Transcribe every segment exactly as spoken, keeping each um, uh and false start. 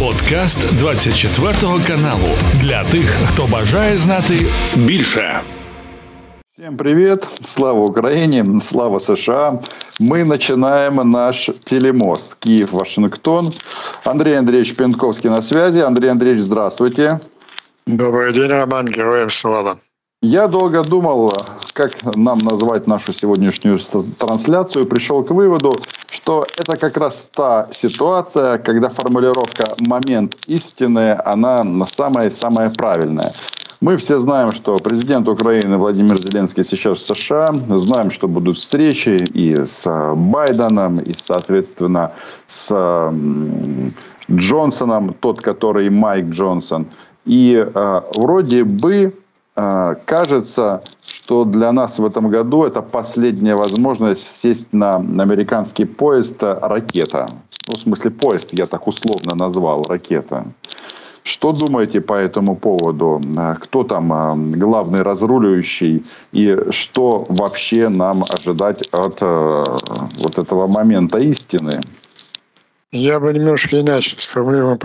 Подкаст двадцять четвертого каналу для тих, хто бажає знати більше. Всем привет! Слава Украине! Слава США! Мы начинаем наш телемост Киев-Вашингтон. Андрей Андреевич Пионтковский на связи. Андрей Андреевич, здравствуйте! Добрый день, Роман! Героям слава! Я долго думал, как нам назвать нашу сегодняшнюю трансляцию. Пришел к выводу, что это как раз та ситуация, когда формулировка «момент истины», она самая-самая правильная. Мы все знаем, что президент Украины Владимир Зеленский сейчас в США. Знаем, что будут встречи и с Байденом, и, соответственно, с Джонсоном, тот, который Майк Джонсон. И э, вроде бы э, кажется, что для нас в этом году это последняя возможность сесть на американский поезд «Ракета». Ну, в смысле, поезд я так условно назвал «Ракета». Что думаете по этому поводу? Кто там главный разруливающий? И что вообще нам ожидать от вот этого момента истины? Я бы немножко иначе сформулировал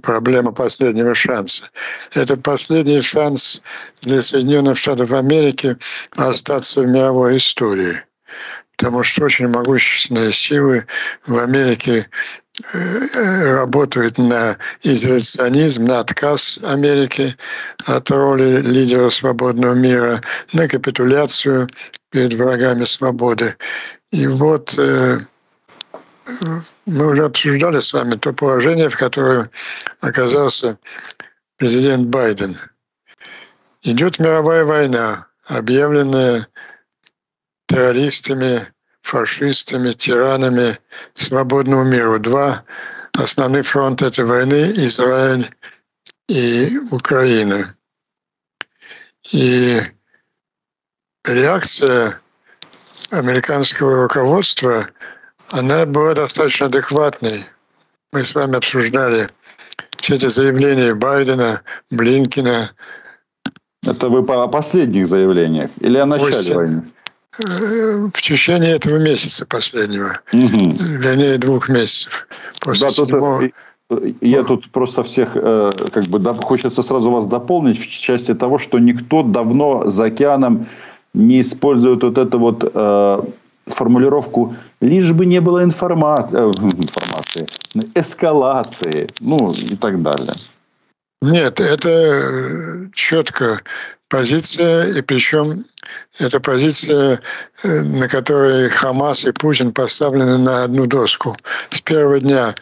проблему последнего шанса. Это последний шанс для Соединенных Штатов Америки остаться в мировой истории. Потому что очень могущественные силы в Америке работают на изоляционизм, на отказ Америки от роли лидера свободного мира, на капитуляцию перед врагами свободы. И вот э, мы уже обсуждали с вами то положение, в котором оказался президент Байден. Идет мировая война, объявленная террористами, фашистами, тиранами, свободному миру. Два основных фронта этой войны – Израиль и Украина. И реакция американского руководства, она была достаточно адекватной. Мы с вами обсуждали все эти заявления Байдена, Блинкена. Это вы о последних заявлениях или о начале Остин. Войны? В течение этого месяца последнего, угу. вернее, двух месяцев. После да, седьмого... тут, я Ох. тут просто всех, как бы, да, хочется сразу вас дополнить в части того, что никто давно за океаном не использует вот эту вот э, формулировку «лишь бы не было информа... э, информации, эскалации», ну и так далее. Нет, это четко позиция, и причем это позиция, на которой Хамас и Путин поставлены на одну доску. С первого дня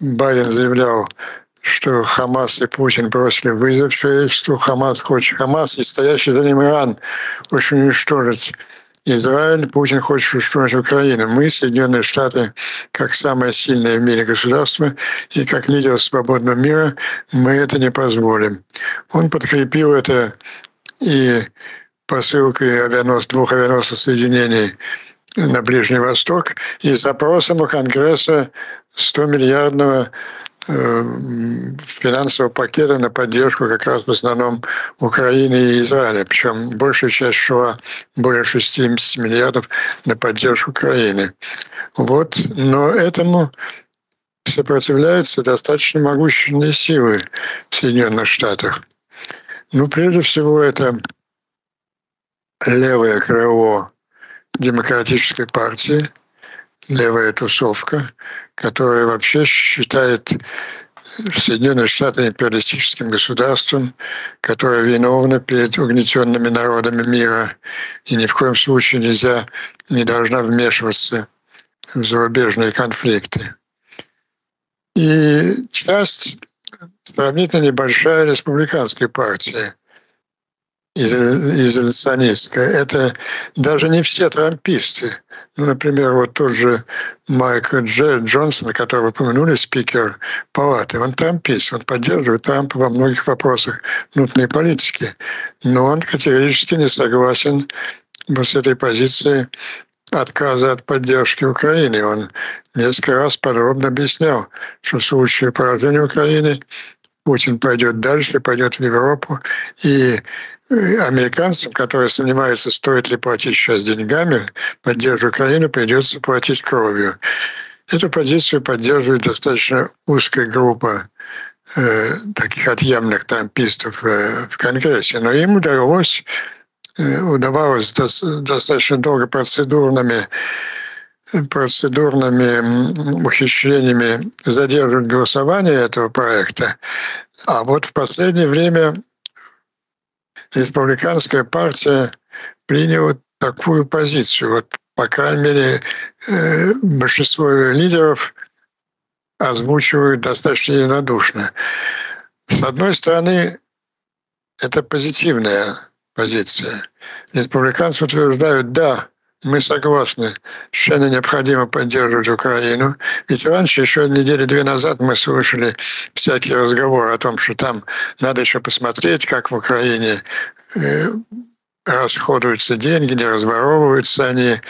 Байден заявлял, что Хамас и Путин бросили вызов человечеству, Хамас хочет Хамас, и стоящий за ним Иран хочет уничтожить Израиль, Путин хочет уничтожить Украину. Мы, Соединенные Штаты, как самое сильное в мире государство и как лидер свободного мира, мы это не позволим. Он подкрепил это и посылкой авианос, двух авианосных соединений на Ближний Восток и запросом у Конгресса сто миллиардного э, финансового пакета на поддержку как раз в основном Украины и Израиля. Причем большая часть шла, более шестьдесят миллиардов, на поддержку Украины. Вот. Но этому сопротивляются достаточно могущественные силы в Соединенных Штатах. Ну, прежде всего, это левое крыло демократической партии, левая тусовка, которая вообще считает Соединенные Штаты империалистическим государством, которое виновно перед угнетенными народами мира, и ни в коем случае нельзя, не должна вмешиваться в зарубежные конфликты. И часть... сравнительно небольшая республиканская партия, изоляционистская. Это даже не все трамписты. Ну, например, вот тот же Майк Джонсон, которого упомянули, спикер палаты, он трампист, он поддерживает Трампа во многих вопросах внутренней политики. Но он категорически не согласен с этой позицией отказа от поддержки Украины. Он несколько раз подробно объяснял, что в случае поражения Украины Путин пойдет дальше, пойдет в Европу. И американцам, которые сомневаются, стоит ли платить сейчас деньгами, поддержку Украины придется платить кровью. Эту позицию поддерживает достаточно узкая группа таких отъявленных трампистов в Конгрессе. Но им удалось, удавалось достаточно долго процедурными, процедурными ухищрениями задерживать голосование этого проекта. А вот в последнее время республиканская партия приняла такую позицию. Вот, по крайней мере, большинство лидеров озвучивают достаточно единодушно. С одной стороны, это позитивная позиция. Республиканцы утверждают, да, мы согласны, совершенно необходимо поддерживать Украину. Ведь раньше, еще недели две назад, мы слышали всякие разговоры о том, что там надо еще посмотреть, как в Украине расходуются деньги, не разворовываются они,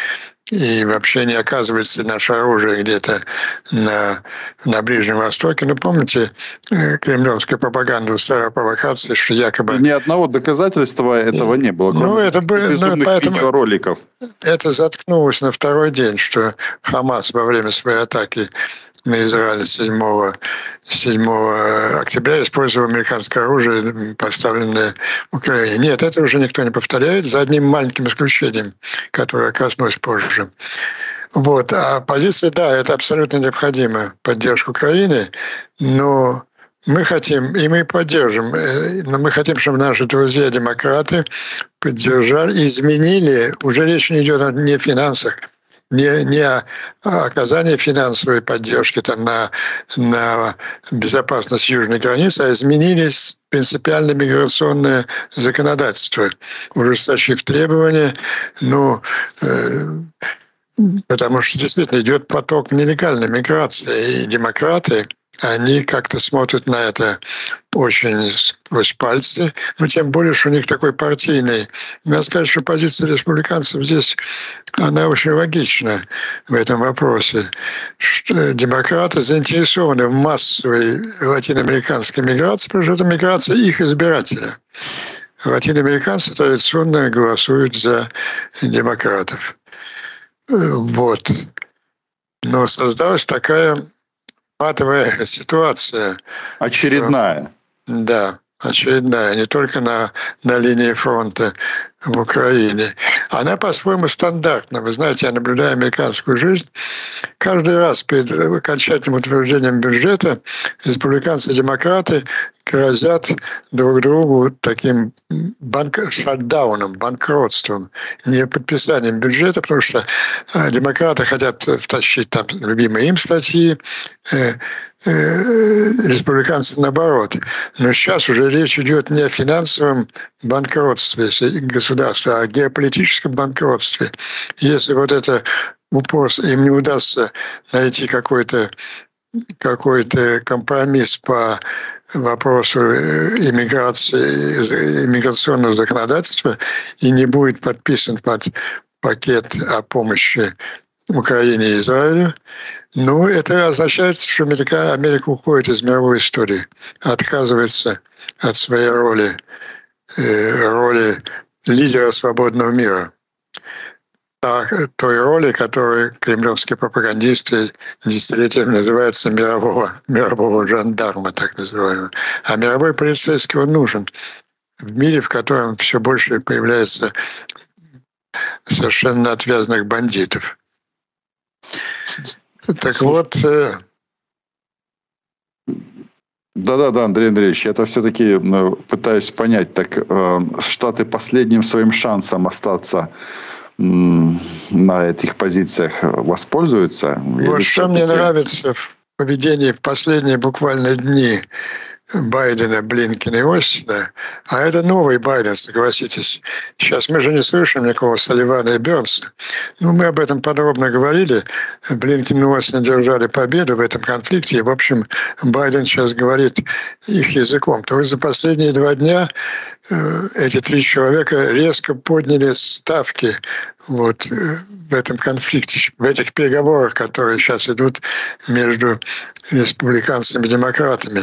и вообще не оказывается наше оружие где-то на, на Ближнем Востоке. Ну, помните, кремлевская пропаганда устраивала провокации, что якобы... Ни одного доказательства этого не было. Ну, это были... Ну, поэтому роликов. Это заткнулось на второй день, что Хамас во время своей атаки на Израиль седьмого октября использовал американское оружие, поставленное в Украине. Нет, это уже никто не повторяет, за одним маленьким исключением, которое коснулось позже. Вот. А позиция, да, это абсолютно необходимо, поддержка Украины, но мы хотим, и мы поддержим, но мы хотим, чтобы наши друзья-демократы поддержали, изменили, уже речь не идет не о финансах, Не, не о оказании финансовой поддержки там, на, на безопасность южной границы, а изменились принципиально миграционное законодательство, ужесточив требования, ну, э, потому что действительно идет поток нелегальной миграции, и демократы, они как-то смотрят на это очень сквозь пальцы, но тем более, что у них такой партийный. Надо сказать, что позиция республиканцев здесь, она очень логична в этом вопросе. Что демократы заинтересованы в массовой латиноамериканской миграции, потому что это миграция их избирателя. Латиноамериканцы традиционно голосуют за демократов. Вот. Но создалась такая патовая ситуация. Очередная. Да, очередная. Не только на, на линии фронта в Украине. Она по-своему стандартна. Вы знаете, я наблюдаю американскую жизнь. Каждый раз перед окончательным утверждением бюджета республиканцы и демократы грозят друг другу таким банк... шатдауном, банкротством, не подписанием бюджета, потому что демократы хотят втащить там любимые им статьи, э, э, республиканцы наоборот. Но сейчас уже речь идет не о финансовом банкротстве государства, а о геополитическом банкротстве. Если вот это упорство, им не удастся найти какой-то какой-то компромисс по вопросу иммиграции, иммиграционного законодательства и не будет подписан под пакет о помощи Украине и Израилю, ну, это означает, что Америка, Америка уходит из мировой истории, отказывается от своей роли, роли лидера свободного мира. Той роли, которую кремлевские пропагандисты десятилетиями называются мирового, мирового жандарма, так называемого. А мировой полицейский, он нужен. В мире, в котором все больше появляется совершенно отвязных бандитов. Так вот... Да-да-да, Андрей Андреевич, я-то все-таки пытаюсь понять, так Штаты последним своим шансом остаться на этих позициях воспользуются? Вот что мне нравится в поведении в последние буквально дни Байдена, Блинкена и Остина, а это новый Байден, согласитесь. Сейчас мы же не слышим никого Салливана и Бернса. Ну, мы об этом подробно говорили. Блинкен и Остин держали победу в этом конфликте. И, в общем, Байден сейчас говорит их языком. То есть за последние два дня эти три человека резко подняли ставки вот в этом конфликте, в этих переговорах, которые сейчас идут между республиканцами и демократами.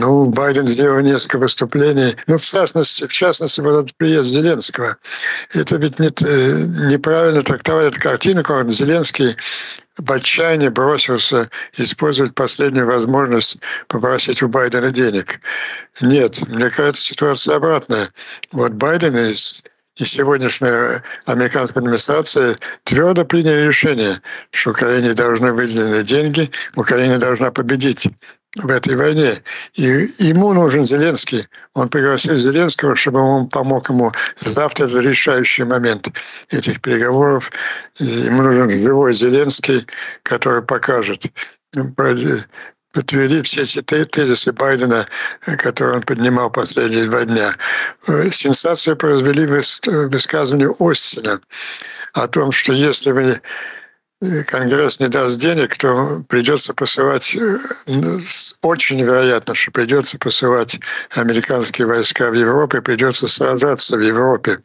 Ну, Байден сделал несколько выступлений. Ну, в частности, в частности, вот этот приезд Зеленского. Это ведь нет, неправильно трактовать эту картину, как Зеленский в отчаянии бросился использовать последнюю возможность попросить у Байдена денег. Нет, мне кажется, ситуация обратная. Вот Байден и, и сегодняшняя американская администрация твердо приняли решение, что Украине должны выделены деньги, Украина должна победить в этой войне. И ему нужен Зеленский. Он пригласил Зеленского, чтобы он помог ему завтра в решающий момент этих переговоров. И ему нужен живой Зеленский, который покажет, подтвердит все эти тезисы Байдена, которые он поднимал последние два дня. Сенсацию произвели высказывания Остина о том, что если вы Конгресс не даст денег, то придется посылать, очень вероятно, что придется посылать американские войска в Европу, придется сражаться в Европе.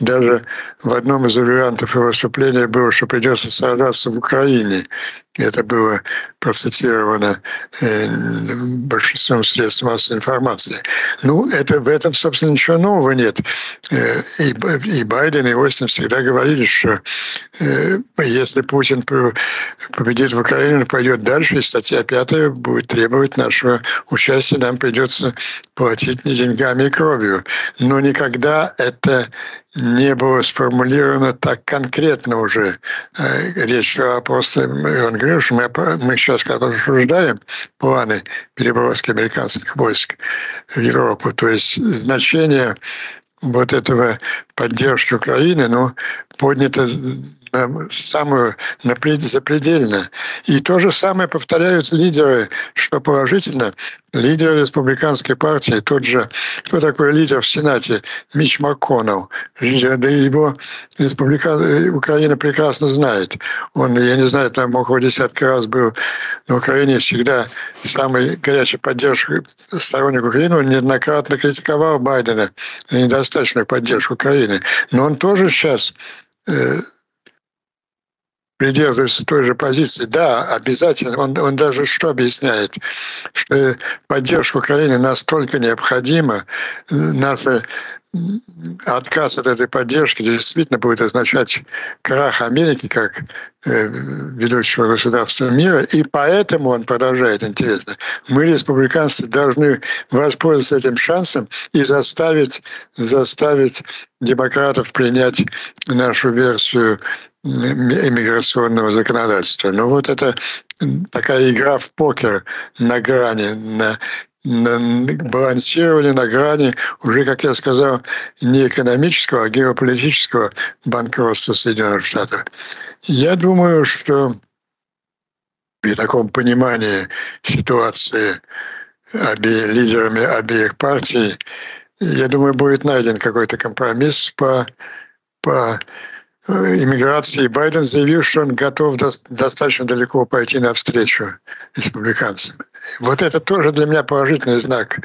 Даже в одном из вариантов его выступления было, что придется сражаться в Украине. Это было процитировано большинством средств массовой информации. Ну, это, в этом, собственно, ничего нового нет. И, и Байден, и Остин всегда говорили, что если Путин победит в Украине, он пойдет дальше, и статья пятая будет требовать нашего участия, нам придется платить не деньгами и кровью. Но никогда это не было сформулировано так конкретно уже. Речь шла о просто... Он говорил, что мы, мы сейчас обсуждаем планы переброски американских войск в Европу. То есть значение вот этого поддержки Украины, ну, поднято самую запредельно. И то же самое повторяют лидеры, что положительно, лидеры республиканской партии, тот же, кто такой лидер в Сенате, Митч Макконнелл, да его республика... Украина прекрасно знает. Он, я не знаю, там около десятка раз был на Украине, всегда самый горячий поддержку сторонник Украины, он неоднократно критиковал Байдена за недостаточную поддержку Украины. Но он тоже сейчас э, придерживается той же позиции. Да, обязательно. Он, он даже что объясняет? Что поддержка Украины настолько необходима, наш отказ от этой поддержки действительно будет означать крах Америки как ведущего государства мира. И поэтому, он продолжает, интересно, мы, республиканцы, должны воспользоваться этим шансом и заставить, заставить демократов принять нашу версию иммиграционного законодательства. Ну вот это такая игра в покер на грани, на, на балансирование на грани уже, как я сказал, не экономического, а геополитического банкротства Соединенных Штатов. Я думаю, что при таком понимании ситуации обе, лидерами обеих партий, я думаю, будет найден какой-то компромисс по... по иммиграции. Байден заявил, что он готов достаточно далеко пойти навстречу республиканцам. Вот это тоже для меня положительный знак.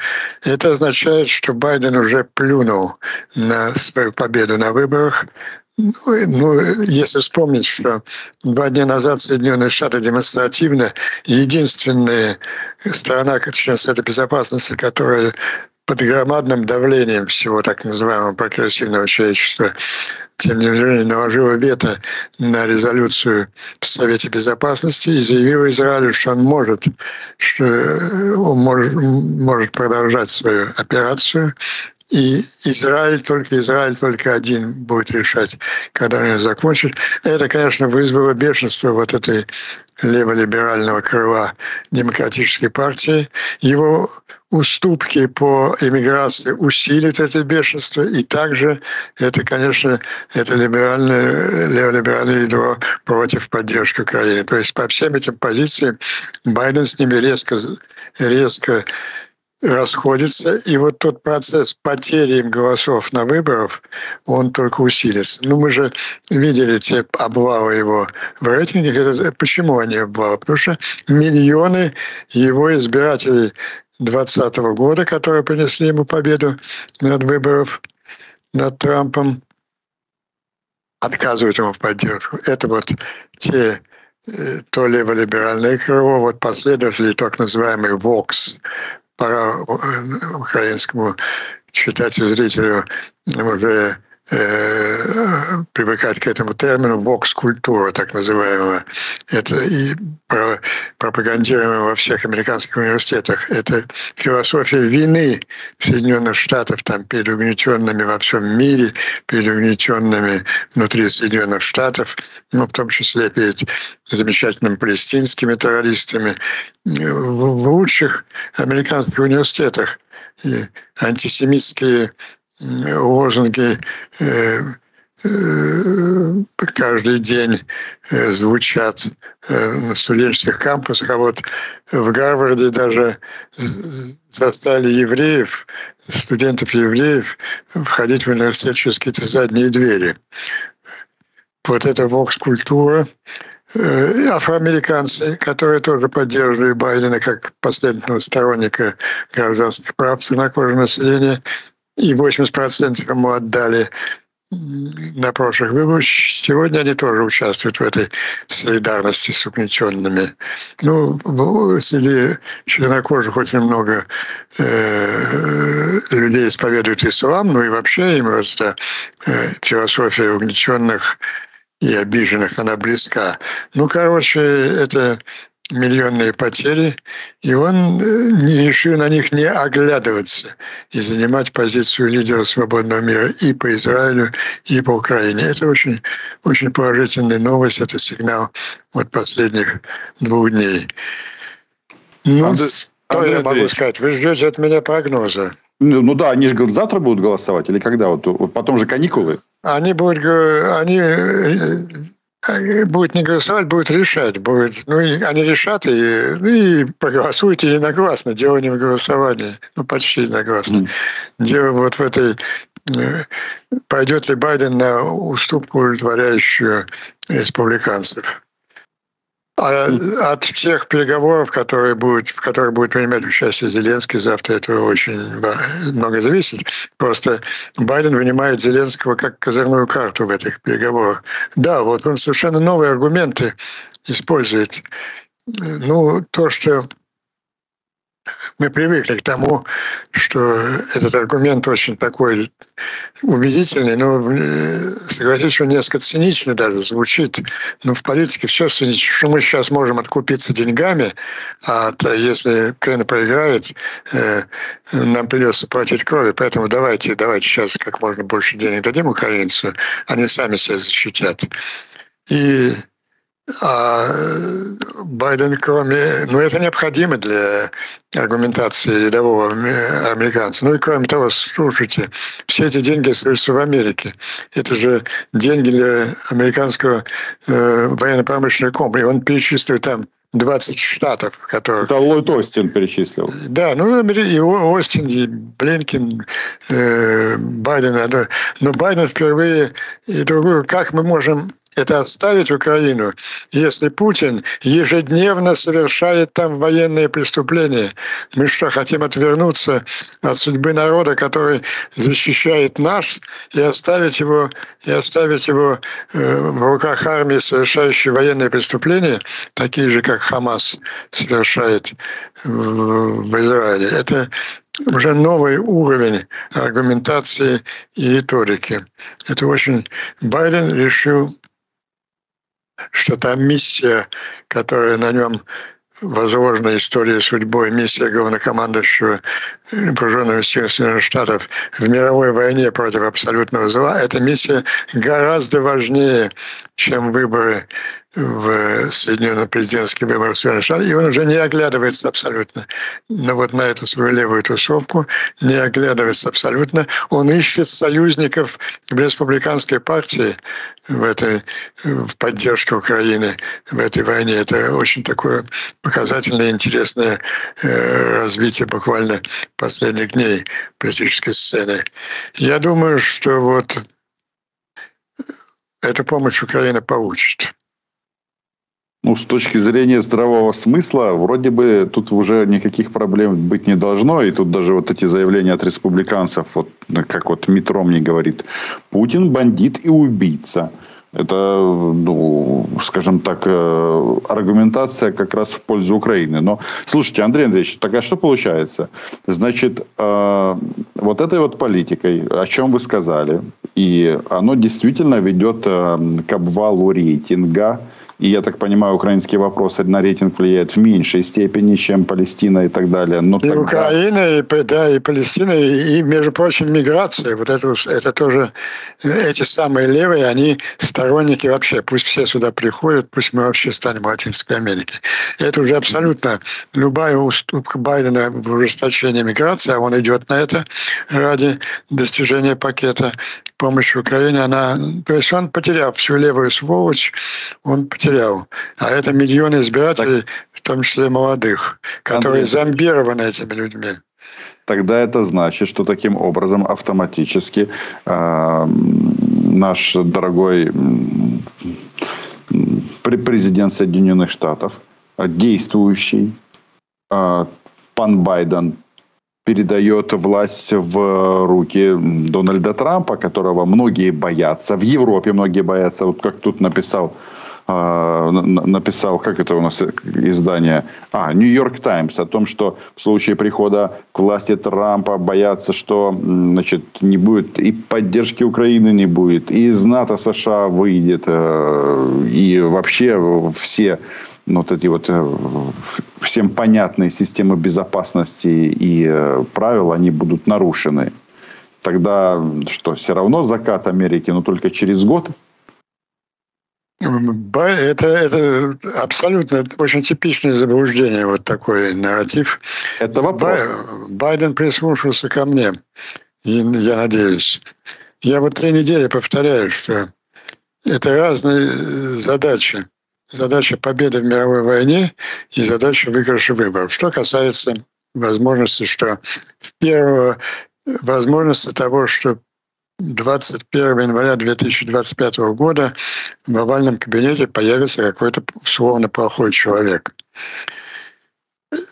Это означает, что Байден уже плюнул на свою победу на выборах. Ну, если вспомнить, что два дня назад Соединенные Штаты демонстративно единственная страна, член Совета Безопасности, которая под громадным давлением всего так называемого прогрессивного человечества, тем не менее, наложила вето на резолюцию в Совете Безопасности и заявила Израилю, что он может, что он может, может продолжать свою операцию. И Израиль, только Израиль, только один будет решать, когда он ее закончит. Это, конечно, вызвало бешенство вот этой леволиберального крыла демократической партии. Его уступки по иммиграции усилят это бешенство, и также это, конечно, это либеральное, леволиберальное ядро против поддержки Украины. То есть по всем этим позициям Байден с ними резко, резко расходится, и вот тот процесс потери им голосов на выборах, он только усилится. Ну, мы же видели те обвалы его в рейтингах. Почему они обвалы? Потому что миллионы его избирателей двадцатого года, которые принесли ему победу над выборов, над Трампом, отказывают ему в поддержку. Это вот те... то леволиберальное крыло, вот последователи так называемый «вокс», пора украинскому читателю-зрителю уже э, привыкать к этому термину «вокс-культура», так называемая, это и пропагандируемая во всех американских университетах. Это философия вины Соединенных Штатов, там, перед угнетенными во всем мире, перед угнетенными внутри Соединенных Штатов, ну, в том числе перед замечательными палестинскими террористами. В лучших американских университетах и антисемитские лозунги э, э, каждый день звучат на студенческих кампусах, а вот в Гарварде даже застали евреев, студентов-евреев, входить в университет через какие-то задние двери. Вот эта вокс-культура. Афроамериканцы, которые тоже поддерживали Байдена как последнего сторонника гражданских прав чернокожего населения, и восемьдесят процентов ему отдали на прошлых выборах, сегодня они тоже участвуют в этой солидарности с угнетенными. Ну, среди чернокожих очень много э, людей исповедуют ислам, ну и вообще им просто э, философия угнетенных и обиженных, она близка. Ну, короче, это миллионные потери, и он не решил на них не оглядываться и занимать позицию лидера свободного мира и по Израилю, и по Украине. Это очень, очень положительная новость, это сигнал вот последних двух дней. Ну, Андрей, что Андрей я могу Андреевич. сказать? Вы ждете от меня прогноза. Ну, ну да, они же говорят, завтра будут голосовать или когда? Вот, вот потом же каникулы. Они будут, они будут не голосовать, будут решать. Будут, ну, они решат и, и проголосуют единогласно. Дело не в голосовании, ну почти единогласно. Mm. Дело вот в этой, пойдет ли Байден на уступку, удовлетворяющую республиканцев. А от всех переговоров, которые будут, в которых будет принимать участие Зеленский, завтра этого очень много зависит. Просто Байден вынимает Зеленского как козырную карту в этих переговорах. Да, вот он совершенно новые аргументы использует. Ну, то, что мы привыкли к тому, что этот аргумент очень такой убедительный, но, согласитесь, что несколько цинично даже звучит. Но в политике все цинично, что мы сейчас можем откупиться деньгами, а если Украина проиграет, нам придется платить крови. Поэтому давайте, давайте сейчас как можно больше денег дадим украинцу, они сами себя защитят. И А Байден, кроме... Ну, это необходимо для аргументации рядового американца. Ну и кроме того, слушайте, все эти деньги остаются в Америке. Это же деньги для американского э, военно-промышленного комплекса. Он перечислил там двадцать штатов, которые... Это Ллойд Остин перечислил. Да, ну и Остин, и Блинкен, э, Байден. Но Байден впервые и другую... Как мы можем... Это оставить Украину, если Путин ежедневно совершает там военные преступления. Мы что, хотим отвернуться от судьбы народа, который защищает нас, и оставить его, и оставить его э, в руках армии, совершающей военные преступления, такие же, как Хамас совершает в, в Израиле? Это уже новый уровень аргументации и риторики. Это очень... Байден решил... что там миссия, которая на нем возложена историей судьбой, миссия главнокомандующего вооруженными силами Соединенных Штатов в мировой войне против абсолютного зла, эта миссия гораздо важнее, чем выборы в Соединенных президентских выборах Соединенных Штатов. И он уже не оглядывается абсолютно. Но вот на эту свою левую тусовку не оглядывается абсолютно. Он ищет союзников в республиканской партии в, этой, в поддержке Украины в этой войне. Это очень такое показательное, интересное развитие буквально последних дней политической сцены. Я думаю, что вот эту помощь Украина получит. Ну, с точки зрения здравого смысла, вроде бы тут уже никаких проблем быть не должно. И тут даже вот эти заявления от республиканцев, вот, как вот Митч Макконнелл говорит, Путин бандит и убийца. Это, ну, скажем так, аргументация как раз в пользу Украины. Но, слушайте, Андрей Андреевич, так а что получается? Значит, вот этой вот политикой, о чем вы сказали, И оно действительно ведет к обвалу рейтинга. И, я так понимаю, украинский вопрос на рейтинг влияет в меньшей степени, чем Палестина и так далее. Но и тогда... Украина, и, да, и Палестина, и, между прочим, миграция. Вот это, это тоже, эти самые левые, они сторонники вообще. Пусть все сюда приходят, пусть мы вообще станем Латинской Америкой. Это уже абсолютно любая уступка Байдена в ужесточении миграции, а он идет на это ради достижения пакета помощи Украине. Она, то есть он потерял всю левую сволочь, он потерял. А это миллионы избирателей, так, в том числе молодых, которые Андрей, зомбированы этими людьми. Тогда это значит, что таким образом автоматически э, наш дорогой э, президент Соединенных Штатов, действующий э, пан Байден, передает власть в руки Дональда Трампа, которого многие боятся. В Европе многие боятся. Вот как тут написал, написал, как это у нас издание, а, Нью-Йорк Таймс, о том, что в случае прихода к власти Трампа боятся, что, значит, не будет и поддержки Украины, не будет, и из НАТО США выйдет, и вообще все вот эти вот всем понятные системы безопасности и правила, они будут нарушены. Тогда что, все равно закат Америки, но только через год? Это, это абсолютно очень типичное заблуждение, вот такой нарратив. Это вопрос. Байден прислушался ко мне, и, я надеюсь. Я вот три недели повторяю, что это разные задачи. Задача победы в мировой войне и задача выигрыша выборов. Что касается возможности, что в первую возможность того, что двадцать первого января две тысячи двадцать пятого года в овальном кабинете появится какой-то условно плохой человек.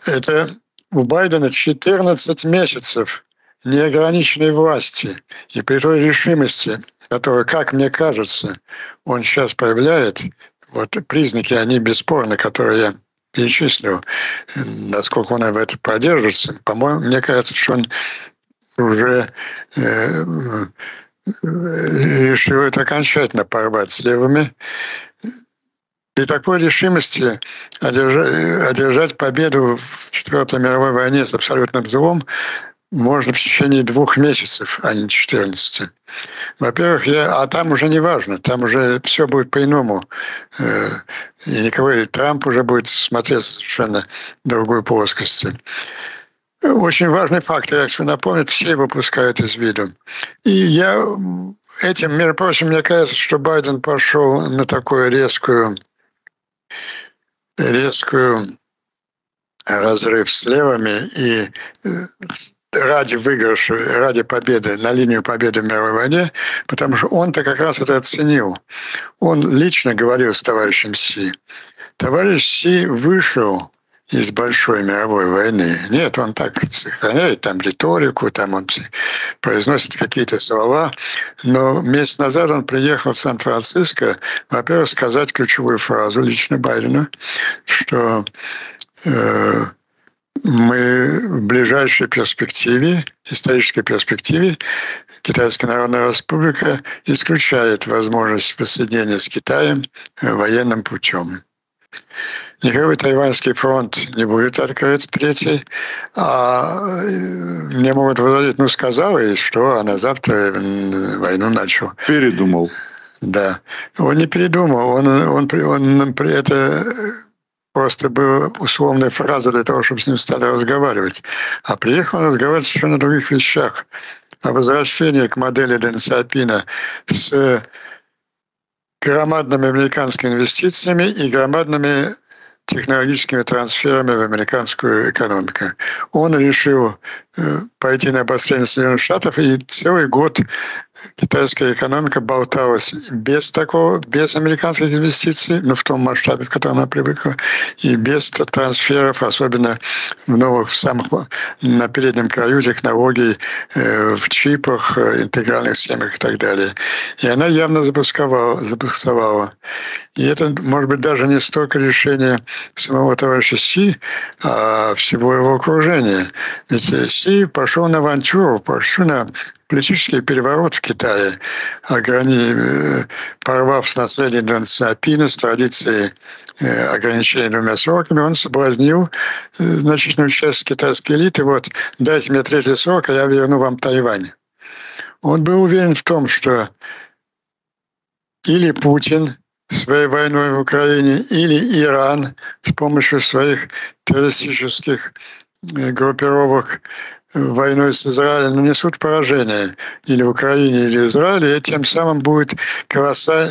Это у Байдена четырнадцать месяцев неограниченной власти. И при той решимости, которую, как мне кажется, он сейчас проявляет, вот признаки, они бесспорны, которые я перечислил, насколько он в это продержится. По-моему, мне кажется, что он уже э, решил это окончательно порвать с левыми. При такой решимости одержать, одержать победу в Четвертой мировой войне с абсолютным злом можно в течение двух месяцев, а не четырнадцати. Во-первых, я, а там уже не важно, там уже все будет по-иному. И никого, и Трамп уже будет смотреть совершенно другую плоскость. Очень важный факт, я хочу напомнить, все выпускают из виду. И я этим, между прочим, мне кажется, что Байден пошел на такую резкую, резкую разрыв с левыми и ради выигрыша, ради победы, на линию победы в мировой войне, потому что он-то как раз это оценил. Он лично говорил с товарищем Си. Товарищ Си вышел из большой мировой войны. Нет, он так сохраняет там риторику, там он произносит какие-то слова. Но месяц назад он приехал в Сан-Франциско, во-первых, сказать ключевую фразу лично Байдена, что э, мы в ближайшей перспективе, исторической перспективе, Китайская Народная Республика исключает возможность воссоединения с Китаем военным путем. Никакой Тайваньский фронт не будет открыт, третий. А мне могут возразить, ну, сказал, и что, а на завтра войну начал. Передумал. Да. Он не передумал. Он, он, он, он, это просто была условная фраза для того, чтобы с ним стали разговаривать. А приехал он разговаривать совершенно о других вещах. О возвращении к модели Дэн Сяопина с громадными американскими инвестициями и громадными технологическими трансферами в американскую экономику. Он решил пойти на обострение Соединенных Штатов, и целый год китайская экономика болталась без такого, без американских инвестиций, но в том масштабе, в котором она привыкла, и без трансферов, особенно в новых, в самых, на переднем краю технологий, в чипах, интегральных схемах и так далее. И она явно забуксовала. И это, может быть, даже не столько решение самого товарища Си, а всего его окружения. Ведь Си пошел на авантюру, пошел на политический переворот в Китае, ограни... порвав с наследием Дэн Сяопина, с традицией ограничения двумя сроками, он соблазнил значительную часть китайской элиты: вот, дайте мне третий срок, а я верну вам Тайвань. Он был уверен в том, что или Путин своей войной в Украине, или Иран с помощью своих террористических группировок войной с Израилем нанесут поражение или в Украине, или Израиле, и тем самым будет колоссаль...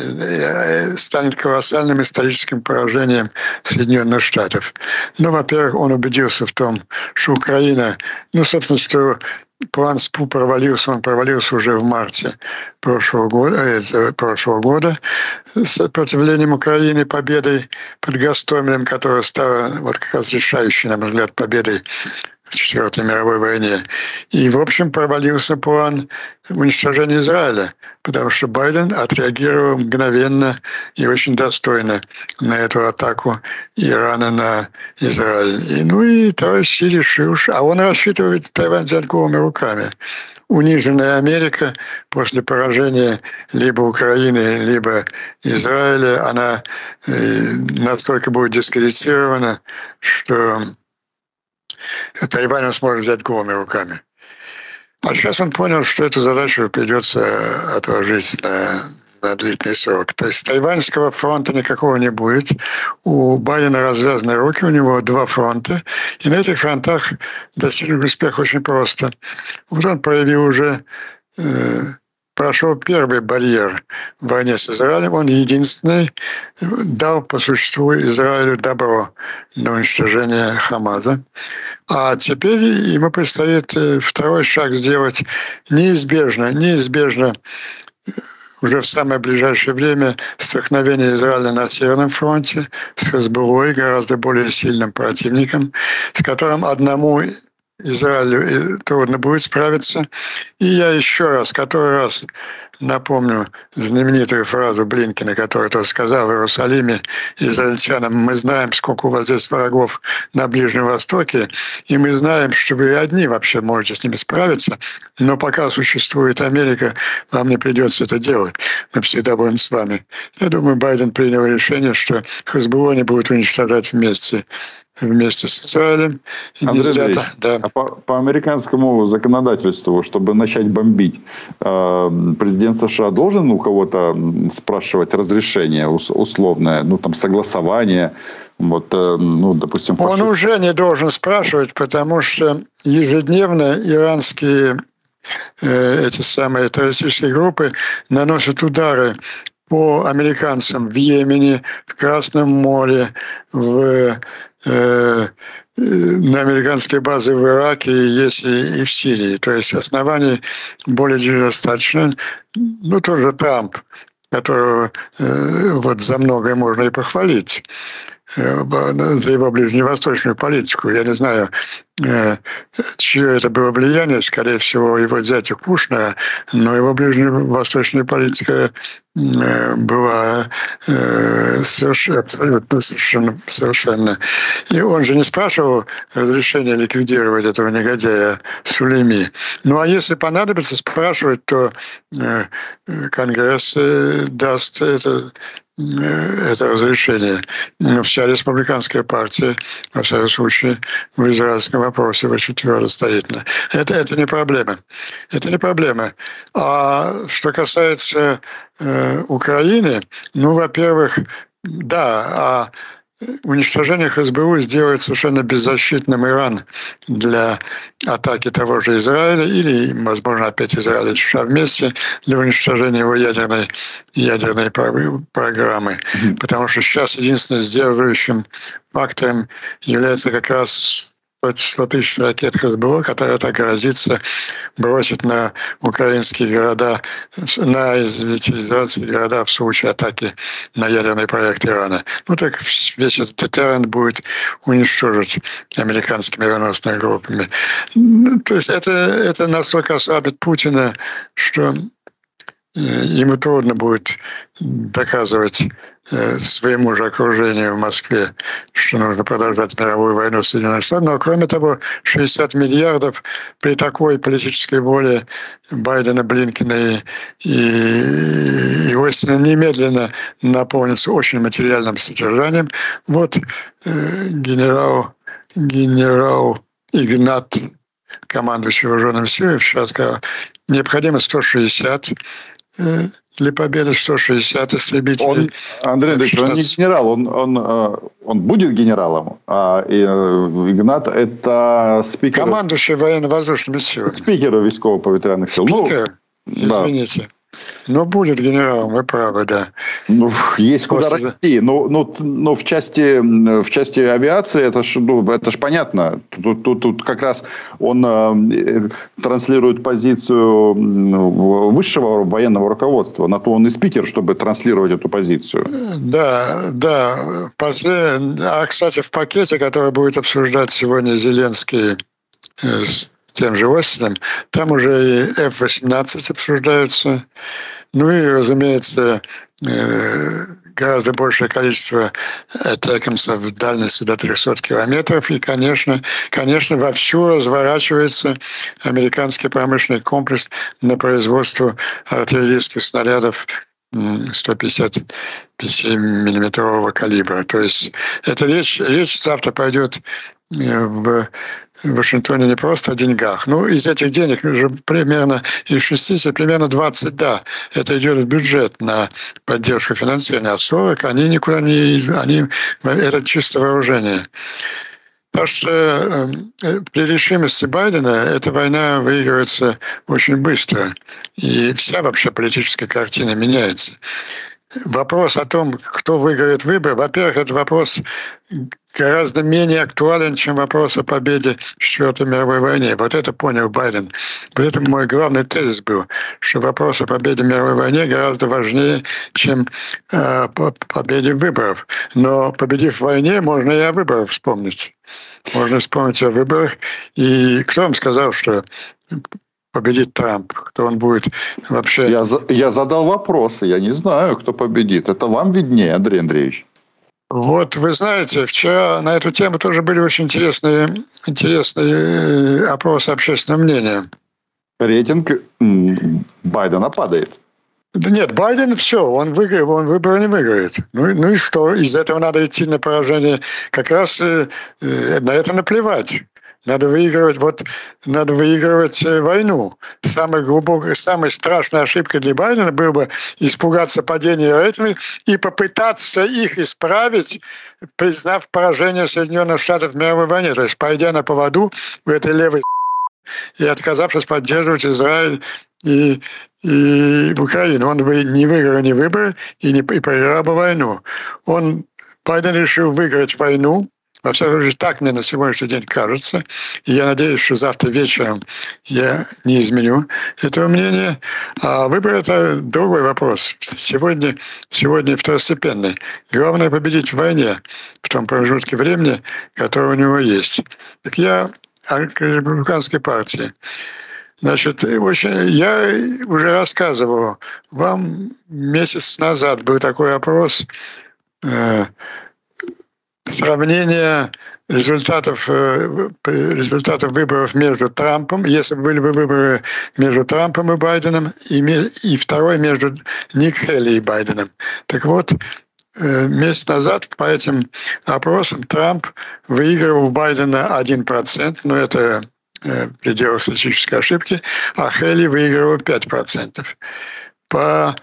станет колоссальным историческим поражением Соединенных Штатов. Ну, во-первых, он убедился в том, что Украина, ну, собственно, что план СПУ провалился, он провалился уже в марте прошлого года, э, прошлого года с сопротивлением Украины, победой под Гастомелем, которая стала вот как раз решающей, на мой взгляд, победой в Четвертой мировой войне. И, в общем, провалился план уничтожения Израиля, потому что Байден отреагировал мгновенно и очень достойно на эту атаку Ирана на Израиль. И, ну и товарищ Си решил, а он рассчитывает Тайвань взять голыми руками. Униженная Америка после поражения либо Украины, либо Израиля, она настолько будет дискредитирована, что Тайвань он сможет взять голыми руками. А сейчас он понял, что эту задачу придется отложить на, на длительный срок. То есть тайваньского фронта никакого не будет. У Байдена развязаны руки, у него два фронта. И на этих фронтах достигнуть успеха очень просто. Вот он проявил уже... Э, прошел первый барьер в войне с Израилем. Он единственный дал по существу Израилю добро на уничтожение Хамаса. А теперь ему предстоит второй шаг сделать неизбежно, неизбежно уже в самое ближайшее время столкновение Израиля на Северном фронте с Хезболлой, гораздо более сильным противником, с которым одному Израилю трудно будет справиться. И я еще раз, который раз напомню знаменитую фразу Блинкена, который тот сказал в Иерусалиме израильтянам: мы знаем, сколько у вас здесь врагов на Ближнем Востоке, и мы знаем, что вы одни вообще можете с ними справиться, но пока существует Америка, вам не придется это делать. Мы всегда будем с вами. Я думаю, Байден принял решение, что Хезболлу не будут уничтожать вместе. Вместе с Израилем. Андрей Андреевич, да. а по, по американскому законодательству, чтобы начать бомбить, президент США должен у кого-то спрашивать разрешение условное, ну там согласование, вот, ну допустим. Он фашист... уже не должен спрашивать, потому что ежедневно иранские э, эти самые террористические группы наносят удары по американцам в Йемене, в Красном море, в на американские базы в Ираке, есть и, и в Сирии. То есть оснований более чем достаточно. Ну, тоже Трамп, которого э, вот за многое можно и похвалить, э, за его ближневосточную политику. Я не знаю, э, чье это было влияние, скорее всего, его зятя Кушнера, но его ближневосточная политика была э, совершенно, абсолютно совершенно, совершенно. И он же не спрашивал разрешения ликвидировать этого негодяя Сулейми. Ну, а если понадобится спрашивать, то э, Конгресс э, даст это, э, это разрешение. Но вся республиканская партия, во всяком случае, в израильском вопросе очень твердо стоит. Это, это не проблема. Это не проблема. А что касается Украины, ну, во-первых, да, а уничтожение Хезболлы сделает совершенно беззащитным Иран для атаки того же Израиля или, возможно, опять Израиль и США вместе для уничтожения его ядерной, ядерной программы. Потому что сейчас единственным сдерживающим фактором является как раз сто тысяч ракет Хезболлы, которые так грозится бросить на украинские города, на израильские города в случае атаки на ядерный проект Ирана. Ну так весь этот детеррент будет уничтожить американскими авианосными группами. Ну, то есть это, это настолько ослабит Путина, что ему трудно будет доказывать своему же окружению в Москве, что нужно продолжать мировую войну с Соединенными Штатами. Но, кроме того, шестьдесят миллиардов при такой политической воле Байдена, Блинкена и, и, и Остина немедленно наполнится очень материальным содержанием. Вот э, генерал, генерал Игнат, командующий вооруженными силами, сейчас сказал, необходимо сто шестьдесят э, для победы, сто шестьдесят истребителей. Он, Андрей Андреевич, он не генерал, он, он, он будет генералом. А Игнат – это спикер... Командующий военно-воздушными силами. Спикер військово-повітряних сил. Спикер, ну, извините. Да. Но будет генералом, вы правы, да. Ну, есть куда После... расти. Но, но, но в, части, в части авиации это ж, ну, это ж понятно. Тут, тут, тут как раз он э, транслирует позицию высшего военного руководства. На то он и спикер, чтобы транслировать эту позицию. Да, да. После... А, кстати, в пакете, который будет обсуждать сегодня Зеленский с тем же Остином, там уже и эф восемнадцать обсуждаются. Ну и, разумеется, гораздо большее количество атакамсов в дальности до трёхсот километров. И, конечно, конечно, вовсю разворачивается американский промышленный комплекс на производство артиллерийских снарядов сто пятьдесят пять миллиметрового калибра. То есть эта речь, речь завтра пойдет в Вашингтоне не просто о деньгах. Ну, из этих денег уже примерно из шестидесяти, примерно двадцать, да, это идет в бюджет на поддержку финансирования, а сорок они никуда не... Они, это чисто вооружение. Так что э, при решимости Байдена эта война выигрывается очень быстро. И вся вообще политическая картина меняется. Вопрос о том, кто выиграет выборы, во-первых, это вопрос гораздо менее актуален, чем вопрос о победе в Четвертой мировой войне. Вот это понял Байден. Поэтому мой главный тезис был, что вопрос о победе в мировой войне гораздо важнее, чем э, по победе выборов. Но победив в войне, можно и о выборах вспомнить. Можно вспомнить о выборах. И кто вам сказал, что победит Трамп, кто он будет вообще... Я, я задал вопросы, я не знаю, кто победит. Это вам виднее, Андрей Андреевич. Вот, вы знаете, вчера на эту тему тоже были очень интересные, интересные опросы общественного мнения. Рейтинг Байдена падает. Да нет, Байден все, он выиграл, он выборы не выиграет. Ну, ну и что? Из этого надо идти на поражение. Как раз э, на это наплевать. Надо выигрывать, вот, надо выигрывать войну. Самой глубокой, самой страшной ошибкой для Байдена было бы испугаться падения рейтинга и попытаться их исправить, признав поражение Соединенных Штатов в мировой войне. То есть, пойдя на поводу в этой левой и отказавшись поддерживать Израиль и, и Украину. Он бы не выиграл ни выборы и не и проиграл бы войну. Он, Байден решил выиграть войну. Во всяком случае, так мне на сегодняшний день кажется. И я надеюсь, что завтра вечером я не изменю этого мнения. А выбор – это другой вопрос. Сегодня, сегодня второстепенный. Главное – победить в войне в том промежутке времени, который у него есть. Так я о республиканской партии. Значит, очень, я уже рассказывал вам месяц назад был такой опрос э, сравнение результатов, результатов выборов между Трампом, если бы были бы выборы между Трампом и Байденом, и, и второй между Ник Хейли и Байденом. Так вот, месяц назад по этим опросам Трамп выигрывал у Байдена один процент, но это в пределах статистической ошибки, а Хейли выигрывал пять процентов. По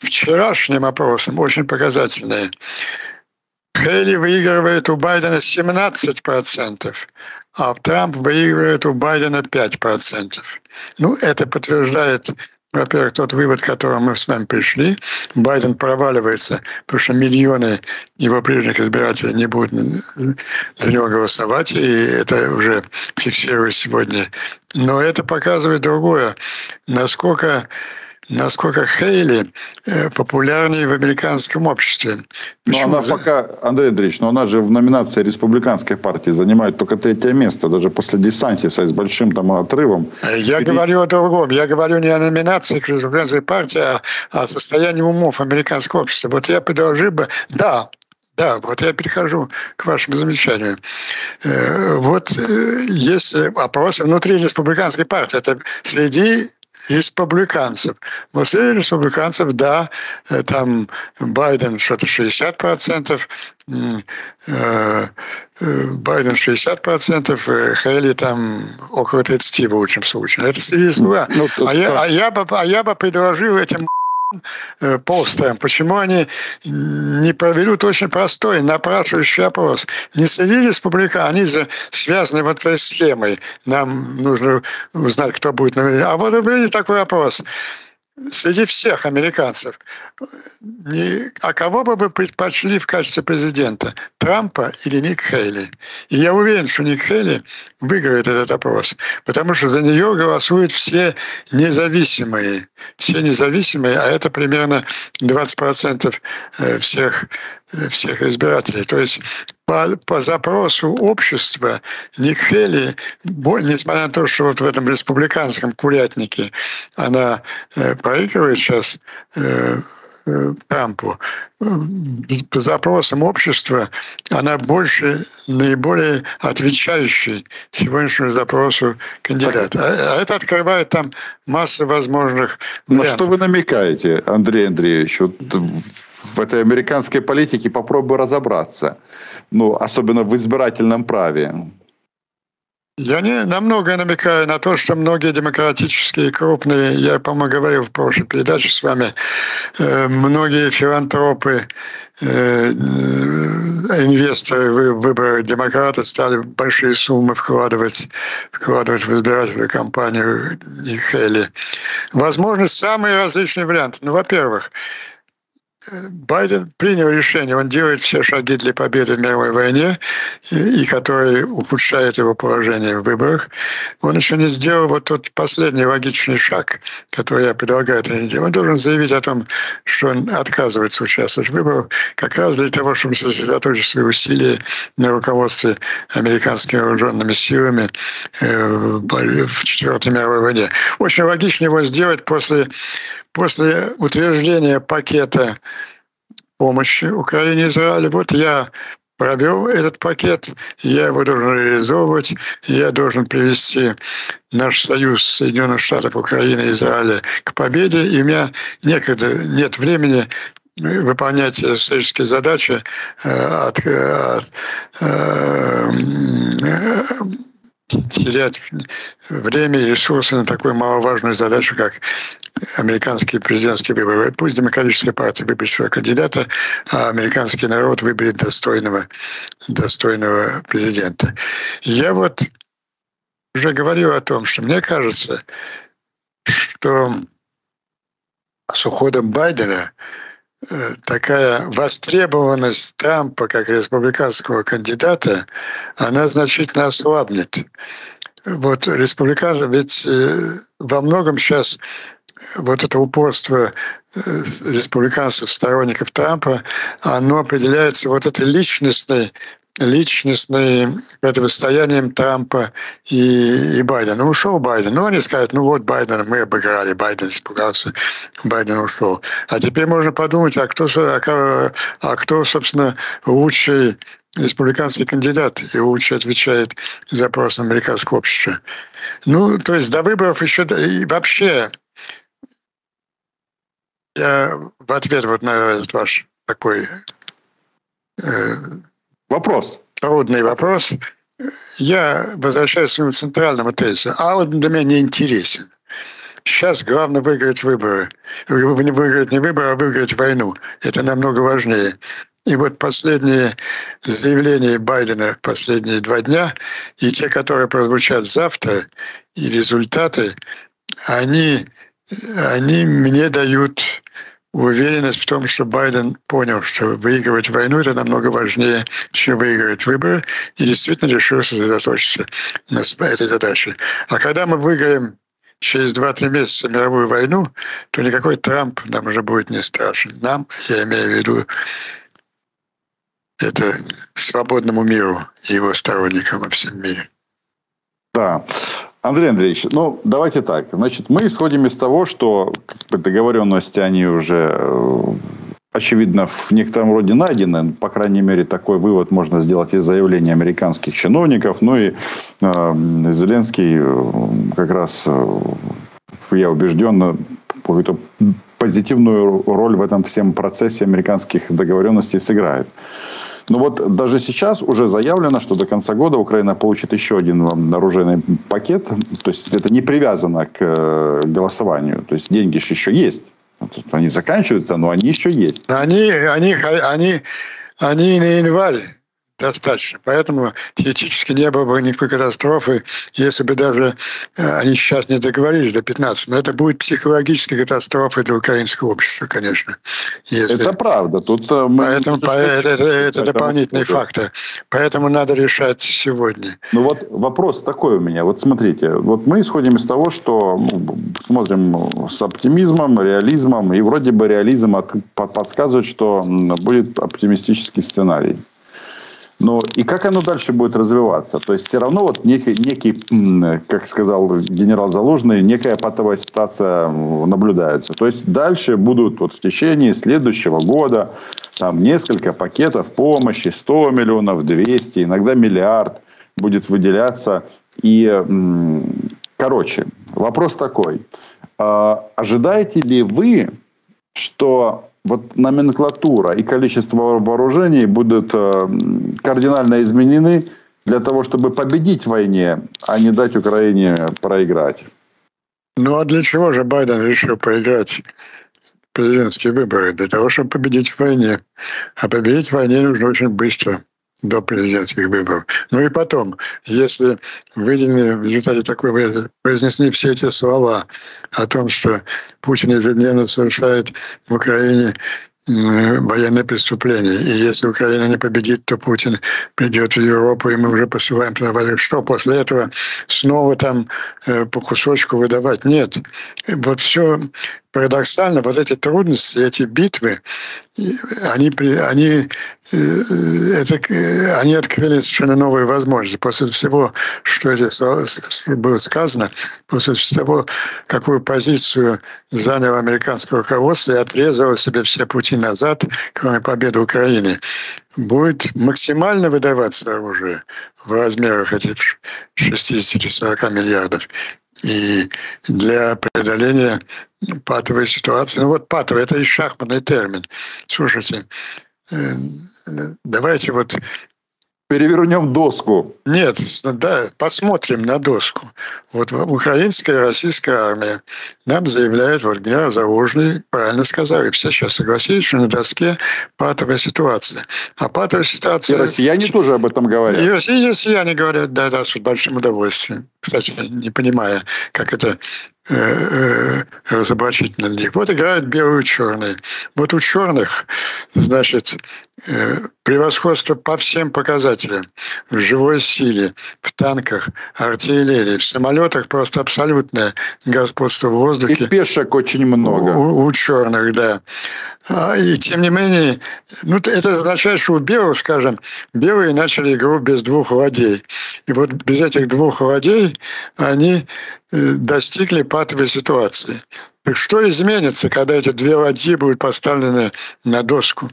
вчерашним опросам, очень показательные, Хейли выигрывает у Байдена семнадцать процентов, а Трамп выигрывает у Байдена пять процентов. Ну, это подтверждает, во-первых, тот вывод, к которому мы с вами пришли. Байден проваливается, потому что миллионы его прежних избирателей не будут за него голосовать, и это уже фиксируется сегодня. Но это показывает другое, насколько... насколько Хейли популярнее в американском обществе. Почему? Но она пока, Андрей Андреевич, но она же в номинации республиканской партии занимает только третье место, даже после Десантиса и с большим там отрывом. Я говорю о другом. Я говорю не о номинации к республиканской партии, а о состоянии умов американского общества. Вот я предложил бы... Да, Да, вот я перехожу к вашему замечанию. Вот есть опросы внутри республиканской партии. Это среди республиканцев. Но среди республиканцев, да, там Байден что-то шестьдесят процентов, Байден шестьдесят процентов, Хейли там около тридцати процентов в лучшем случае. Это среди республиканцев. Ну, а, я, а, я бы, а я бы предложил этим... Полстран. Почему они не проведут очень простой, напрашивающий опрос? Не среди республиканцев, они же связаны вот этой схемой. Нам нужно узнать, кто будет номинирован. А вот были такой опрос среди всех американцев. А кого бы вы предпочли в качестве президента? Трампа или Ник Хейли? И я уверен, что Ник Хейли выиграет этот опрос, потому что за нее голосуют все независимые. Все независимые, а это примерно двадцать процентов всех, всех избирателей. То есть по, по запросу общества Ник Хейли, несмотря на то, что вот в этом республиканском курятнике она проигрывает сейчас Трампу, по запросам общества она больше, наиболее отвечающей сегодняшнему запросу кандидата. А это открывает там массу возможных вариантов. На что вы намекаете, Андрей Андреевич? Вот в этой американской политике попробую разобраться. Ну, особенно в избирательном праве. Я не намного намекаю на то, что многие демократические крупные, я, по-моему, говорил в прошлой передаче с вами, многие филантропы, инвесторы выборы демократа стали большие суммы вкладывать, вкладывать в избирательную кампанию и Хейли. Возможно, самые различные варианты. Ну, во-первых, Байден принял решение, он делает все шаги для победы в мировой войне, и, и которые ухудшают его положение в выборах. Он еще не сделал вот тот последний логичный шаг, который я предлагаю этой неделе. Он должен заявить о том, что он отказывается участвовать в выборах, как раз для того, чтобы сосредоточить свои усилия на руководстве американскими вооруженными силами в Четвертой мировой войне. Очень логично его сделать после... После утверждения пакета помощи Украине и Израилю, вот я провел этот пакет, я его должен реализовывать, я должен привести наш союз Соединенных Штатов, Украины и Израиля к победе, и у меня некогда, нет времени выполнять исторические задачи от, от, от терять время и ресурсы на такую маловажную задачу, как американские президентские выборы. Пусть демократическая партия выберет своего кандидата, а американский народ выберет достойного, достойного президента. Я вот уже говорил о том, что мне кажется, что с уходом Байдена такая востребованность Трампа как республиканского кандидата, она значительно ослабнет. Вот республиканцы, ведь во многом сейчас вот это упорство республиканцев, сторонников Трампа, оно определяется вот этой личностной, личностным противостоянием Трампа и, и Байдена. Ушел Байден. Ну, они скажут, ну вот Байдена мы обыграли, Байден испугался, Байден ушел. А теперь можно подумать, а кто, а, а кто собственно, лучший республиканский кандидат и лучше отвечает запросам американского общества. Ну, то есть до выборов еще... И вообще, я в ответ вот на этот ваш такой... Э, Вопрос. Трудный вопрос. Я возвращаюсь к своему центральному тезису. А вот для меня не интересен. Сейчас главное выиграть выборы. Выиграть не выборы, а выиграть войну. Это намного важнее. И вот последние заявления Байдена последние два дня, и те, которые прозвучат завтра, и результаты, они, они мне дают... уверенность в том, что Байден понял, что выигрывать войну – это намного важнее, чем выигрывать выборы, и действительно решил сосредоточиться на этой задаче. А когда мы выиграем через два-три месяца мировую войну, то никакой Трамп нам уже будет не страшен. Нам, я имею в виду, это свободному миру и его сторонникам во всем мире. Да. Андрей Андреевич, ну, давайте так. Значит, мы исходим из того, что договоренности, они уже, очевидно, в некотором роде найдены. По крайней мере, такой вывод можно сделать из заявлений американских чиновников. Ну и э, Зеленский как раз, я убежден, какую-то позитивную роль в этом всем процессе американских договоренностей сыграет. Ну вот даже сейчас уже заявлено, что до конца года Украина получит еще один оружейный пакет. То есть это не привязано к голосованию. То есть деньги еще есть. Они заканчиваются, но они еще есть. Они, они, они, они на январь достаточно. Поэтому теоретически не было бы никакой катастрофы, если бы даже они сейчас не договорились до пятнадцатого. Но это будет психологической катастрофой для украинского общества, конечно. Если... Это правда. Тут мы... Поэтому это, это, это дополнительный фактор. Поэтому надо решать сегодня. Ну вот вопрос такой у меня. Вот смотрите, вот мы исходим из того, что смотрим с оптимизмом, реализмом, и вроде бы реализм подсказывает, что будет оптимистический сценарий. Но и как оно дальше будет развиваться? То есть все равно вот некий, некий, как сказал генерал Залужный, некая патовая ситуация наблюдается. То есть дальше будут вот в течение следующего года там несколько пакетов помощи, сто миллионов, двести, иногда миллиард будет выделяться. И, короче, вопрос такой. Ожидаете ли вы, что... Вот номенклатура и количество вооружений будут кардинально изменены для того, чтобы победить в войне, а не дать Украине проиграть? Ну, а для чего же Байден решил проиграть президентские выборы? Для того, чтобы победить в войне. А победить в войне нужно очень быстро, до президентских выборов. Ну и потом, если выделены в результате такой, произнесли все эти слова о том, что Путин ежедневно совершает в Украине военные преступления, и если Украина не победит, то Путин придет в Европу, и мы уже посылаем туда войну. Что после этого снова там по кусочку выдавать? Нет. Вот все парадоксально, вот эти трудности, эти битвы, они, они, это, они открыли совершенно новые возможности. После всего, что здесь было сказано, после того, какую позицию заняло американское руководство и отрезало себе все пути назад, кроме победы Украины, будет максимально выдаваться оружие в размерах этих шестидесяти-сорока миллиардов. И для преодоления патовой ситуации. Ну вот патовый – это и шахматный термин. Слушайте, давайте вот… Перевернем доску. Нет, да, посмотрим на доску. Вот украинская и российская армия нам заявляет, вот генерал Залужный правильно сказал, и все сейчас согласились, что на доске патовая ситуация. А патовая ситуация... И россияне тоже об этом говорят. И россияне говорят, да, да, с большим удовольствием. Кстати, не понимая, как это... разоблачить на них. Вот играют белые и черные. Вот у черных, значит, превосходство по всем показателям. В живой силе, в танках, артиллерии, в самолетах просто абсолютное господство в воздухе. И пешек очень много. У, у черных, да. А, и тем не менее, ну, это означает, что у белых, скажем, белые начали игру без двух ладей. И вот без этих двух ладей они достигли патовой ситуации. Так что изменится, когда эти две ладьи будут поставлены на доску?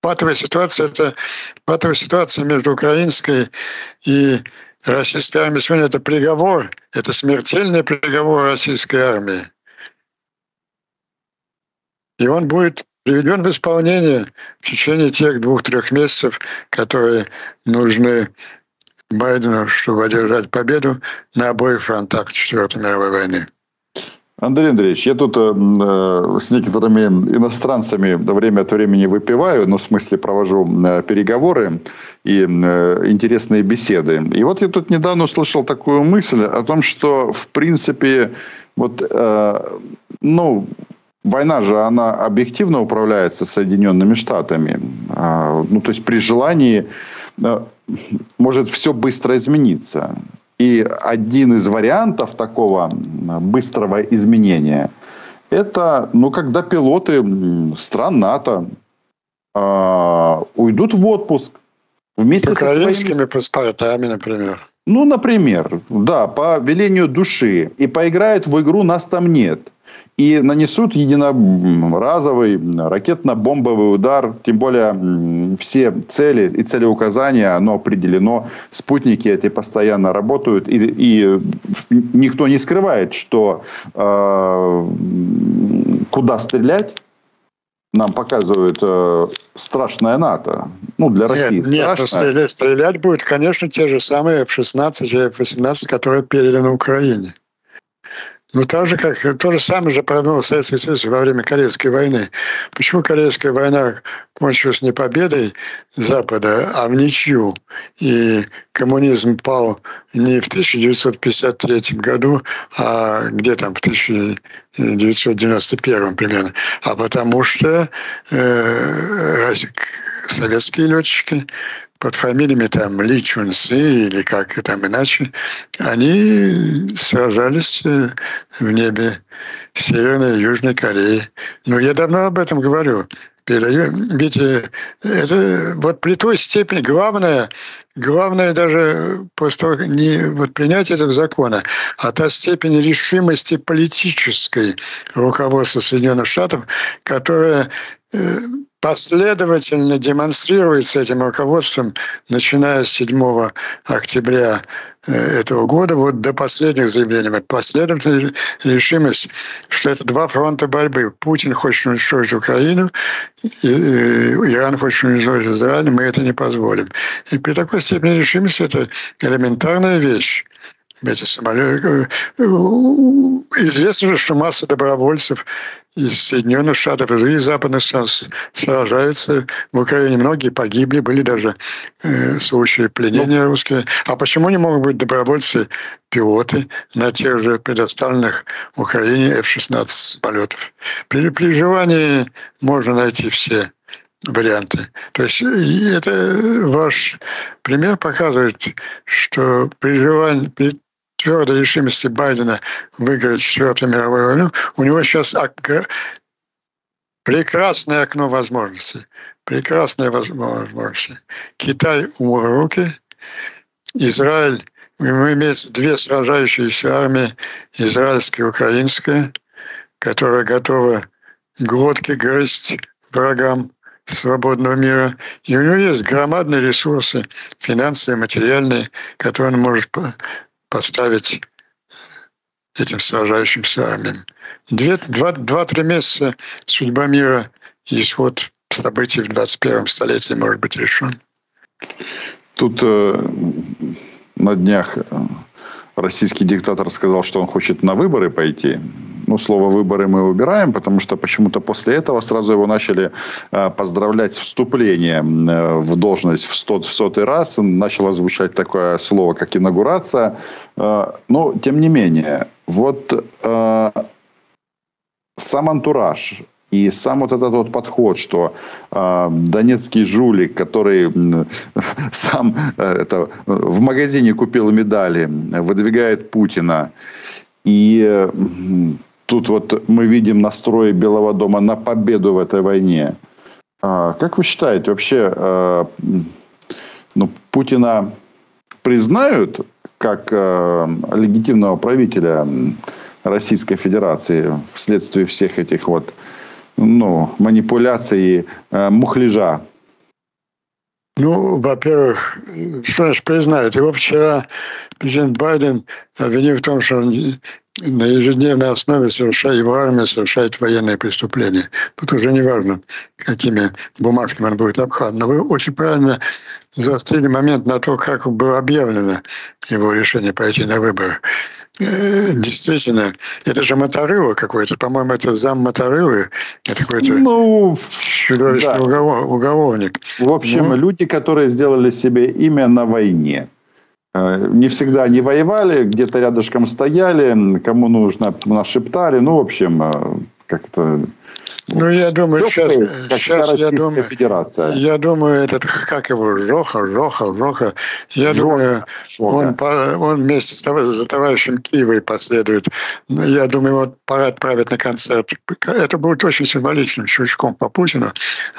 Патовая ситуация – это патовая ситуация между украинской и российской армией. Сегодня это приговор, это смертельный приговор российской армии. И он будет приведен в исполнение в течение тех двух-трех месяцев, которые нужны Байдену, чтобы одержать победу на обоих фронтах Четвертой мировой войны. Андрей Андреевич, я тут э, с некоторыми иностранцами время от времени выпиваю, ну, в смысле, провожу э, переговоры и э, интересные беседы. И вот я тут недавно услышал такую мысль о том, что, в принципе, вот, э, ну... Война же, она объективно управляется Соединенными Штатами. Ну, то есть при желании может все быстро измениться. И один из вариантов такого быстрого изменения. Это, ну, когда пилоты стран НАТО э, уйдут в отпуск вместе с королевскими своими... паспортами, например. Ну, например, да, по велению души. И поиграют в игру «Нас там нет». И нанесут единоразовый ракетно-бомбовый удар. Тем более, все цели и целеуказания, оно определено. Спутники эти постоянно работают. И, и никто не скрывает, что э, куда стрелять. Нам показывают э, страшное НАТО. Ну, для России нет, нет, страшное. Стрелять, стрелять будет, конечно, те же самые эф шестнадцать и эф восемнадцать, которые переданы Украине. Ну, так же, как, то же самое же провел Советский Союз во время Корейской войны. Почему Корейская война кончилась не победой Запада, а в ничью? И коммунизм пал не в тысяча девятьсот пятьдесят третьем году, а где там, в тысяча девятьсот девяносто первом примерно. А потому что э, советские летчики под фамилиями там Ли Чун Си или как там иначе, они сражались в небе Северной и Южной Кореи. Ну, я давно об этом говорю. Передаю. Ведь это вот при той степени главное, главное даже после того, не вот принятие этого закона, а та степень решимости политической руководства Соединенных Штатов, которая э, последовательно демонстрируется этим руководством, начиная с седьмого октября этого года, вот до последних заявлений. Последовательная решимость, что это два фронта борьбы. Путин хочет уничтожить Украину, Иран хочет уничтожить Израиль, мы это не позволим. И при такой степени решимости это элементарная вещь. Эти самолеты. Известно же, что масса добровольцев из Соединенных Штатов и других западных стран сражаются в Украине. Многие погибли, были даже э, случаи пленения русские. А почему не могут быть добровольцы-пилоты на тех же предоставленных Украине эф шестнадцать самолетов? При, при желании можно найти все варианты. То есть это ваш пример показывает, что при желании, при твердой решимости Байдена выиграть Четвертую мировую войну, у него сейчас ок... прекрасное окно возможностей. Прекрасные возможности. Китай умыл руки, Израиль, у него имеется две сражающиеся армии, израильская и украинская, которая готова глотки грызть врагам свободного мира. И у него есть громадные ресурсы, финансовые, материальные, которые он может поставить этим сражающимся армиям. Два-три месяца судьба мира и исход событий в двадцать первом столетии может быть решен. Тут э, на днях российский диктатор сказал, что он хочет на выборы пойти. Ну, слово «выборы» мы убираем, потому что почему-то после этого сразу его начали э, поздравлять с вступлением э, в должность в, сто, в сотый раз. Начало звучать такое слово, как «инаугурация». Э, но, тем не менее, вот э, сам антураж и сам вот этот вот подход, что э, донецкий жулик, который э, сам э, это, в магазине купил медали, выдвигает Путина. И... Э, Тут вот мы видим настрой Белого дома на победу в этой войне. Как вы считаете, вообще ну, Путина признают как легитимного правителя Российской Федерации вследствие всех этих вот ну, манипуляций и мухляжа? Ну, во-первых, что значит признают? Его вчера президент Байден обвинил в том, что он... на ежедневной основе совершает, его армия совершает военные преступления. Тут уже не важно, какими бумажками он будет обкладывать. Но вы очень правильно заострили момент на то, как было объявлено его решение пойти на выборы. Действительно, это же Моторыла какой-то, по-моему, это зам Моторылы, это какой-то ну, чудовищный да. уголов, уголовник. В общем, ну, люди, которые сделали себе имя на войне. Не всегда они воевали, где-то рядышком стояли, кому нужно, нашептали. Ну, в общем, как-то... Ну, я думаю, сейчас, сейчас я думаю, я думаю, этот, как его, Жоха, Жоха, Жоха, я Жоха, думаю, Жоха. Он, по, он вместе с товарищем, за товарищем Киевой последует. Я думаю, его пора отправить на концерт. Это будет очень символичным щелчком по Путину,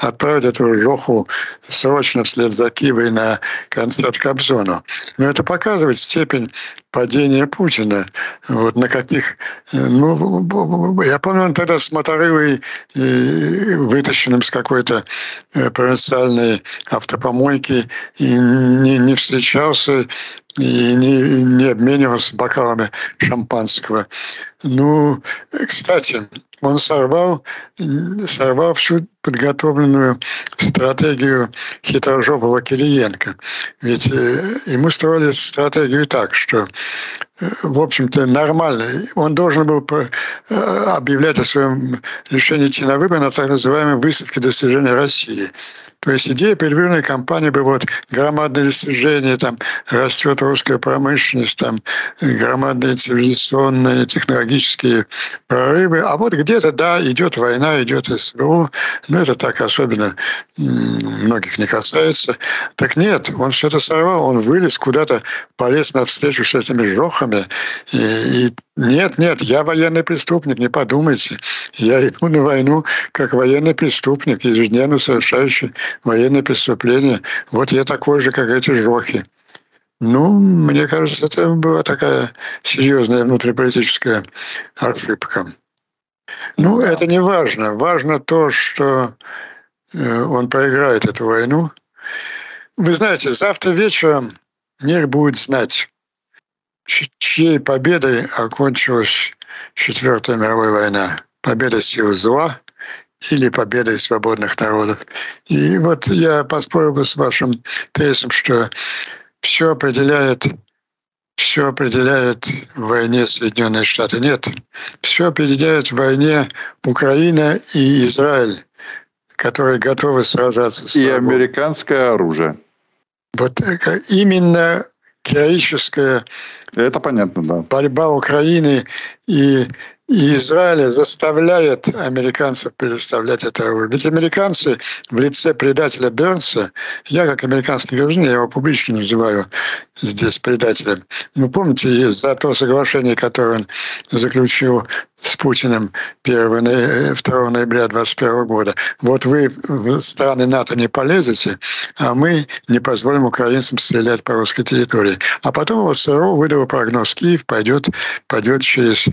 отправить этого Жоху срочно вслед за Киевой на концерт Кобзону. Но это показывает степень падения Путина. Вот на каких... Ну, я помню, он тогда с Моторолой и вытащенным с какой-то провинциальной автопомойки, и не, не встречался и не, не обменивался бокалами шампанского. Ну, кстати, он сорвал, сорвал всю подготовленную стратегию хитрожопого Кириенко. Ведь ему строили стратегию так, что, в общем-то, нормально. Он должен был объявлять о своем решении идти на выборы на так называемой выставке достижений России. То есть идея предвыборной кампании была вот громадные достижения, там растет русская промышленность, там громадные цивилизационные технологические прорывы. А вот где-то, да, идет война, идет СВО, но это так особенно многих не касается. Так нет, он все это сорвал, он вылез куда-то, полез навстречу с этими жохами и, и нет, нет, я военный преступник, не подумайте. Я иду на войну как военный преступник, ежедневно совершающий военные преступления. Вот я такой же, как эти жохи. Ну, мне кажется, это была такая серьезная внутриполитическая ошибка. Ну, это не важно. Важно то, что он проиграет эту войну. Вы знаете, завтра вечером мир будет знать, чьей победой окончилась Четвертая мировая война. Победа сил зла или победой свободных народов. И вот я поспорил бы с вашим тезисом, что все определяет, все определяет в войне Соединенные Штаты. Нет, все определяет в войне Украина и Израиль, которые готовы сражаться с врагом. И американское оружие. Вот именно героическая это понятно, да. Борьба Украины и И Израиль заставляет американцев предоставлять это оружие. Ведь американцы в лице предателя Бернса, я как американский гражданин, я его публично называю здесь предателем. Ну, помните, за то соглашение, которое он заключил с Путиным первого, второго ноября две тысячи двадцать первого года. Вот вы в страны НАТО не полезете, а мы не позволим украинцам стрелять по русской территории. А потом вот СРО выдало прогноз, Киев пойдет, пойдет через...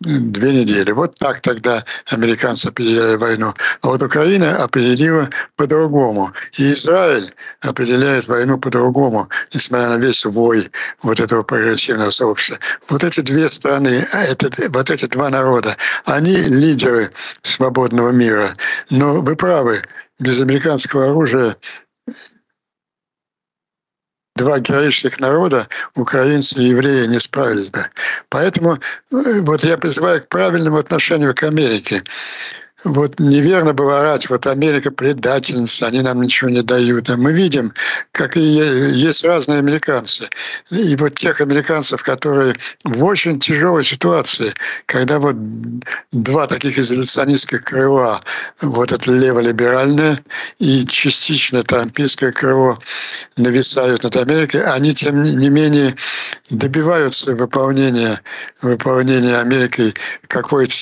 две недели. Вот так тогда американцы определяли войну. А вот Украина определила по-другому. И Израиль определяет войну по-другому, несмотря на весь вой вот этого прогрессивного сообщества. Вот эти две страны, это, вот эти два народа, они лидеры свободного мира. Но вы правы, без американского оружия два героических народа, украинцы и евреи, не справились бы. Поэтому вот я призываю к правильному отношению к Америке. Вот неверно было орать, вот Америка предательница, они нам ничего не дают. А мы видим, как и есть разные американцы. И вот тех американцев, которые в очень тяжелой ситуации, когда вот два таких изоляционистских крыла, вот это леволиберальное и частично трампийское крыло нависают над Америкой, они тем не менее добиваются выполнения, выполнения Америкой какой-то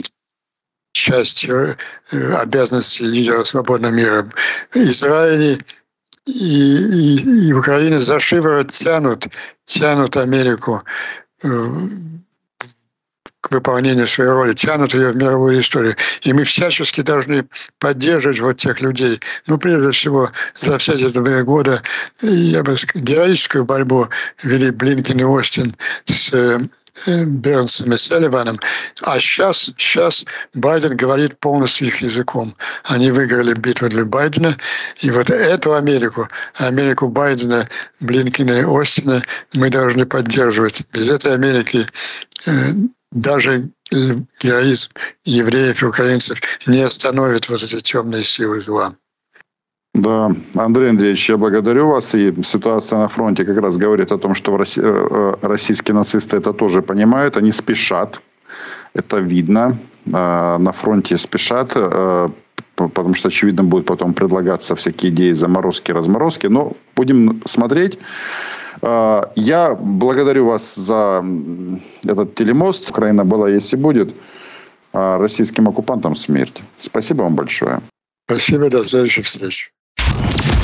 часть обязанностей лидера свободного мира. Израиль и, и, и Украина за шиворот тянут, тянут Америку к выполнению своей роли, тянут ее в мировую историю. И мы всячески должны поддерживать вот тех людей. Ну, прежде всего, за все эти два года, я бы сказал, героическую борьбу вели Блинкен и Остин с Бернсом и Салливаном. А сейчас, сейчас Байден говорит полностью их языком. Они выиграли битву для Байдена. И вот эту Америку, Америку Байдена, Блинкена и Остина мы должны поддерживать. Без этой Америки э, даже героизм евреев и украинцев не остановит вот эти темные силы зла. Да, Андрей Андреевич, я благодарю вас. И ситуация на фронте как раз говорит о том, что российские нацисты это тоже понимают. Они спешат. Это видно. На фронте спешат, потому что, очевидно, будут потом предлагаться всякие идеи заморозки, разморозки. Но будем смотреть. Я благодарю вас за этот телемост. Украина была, есть и будет. Российским оккупантам смерть. Спасибо вам большое. Спасибо, до следующей встречи.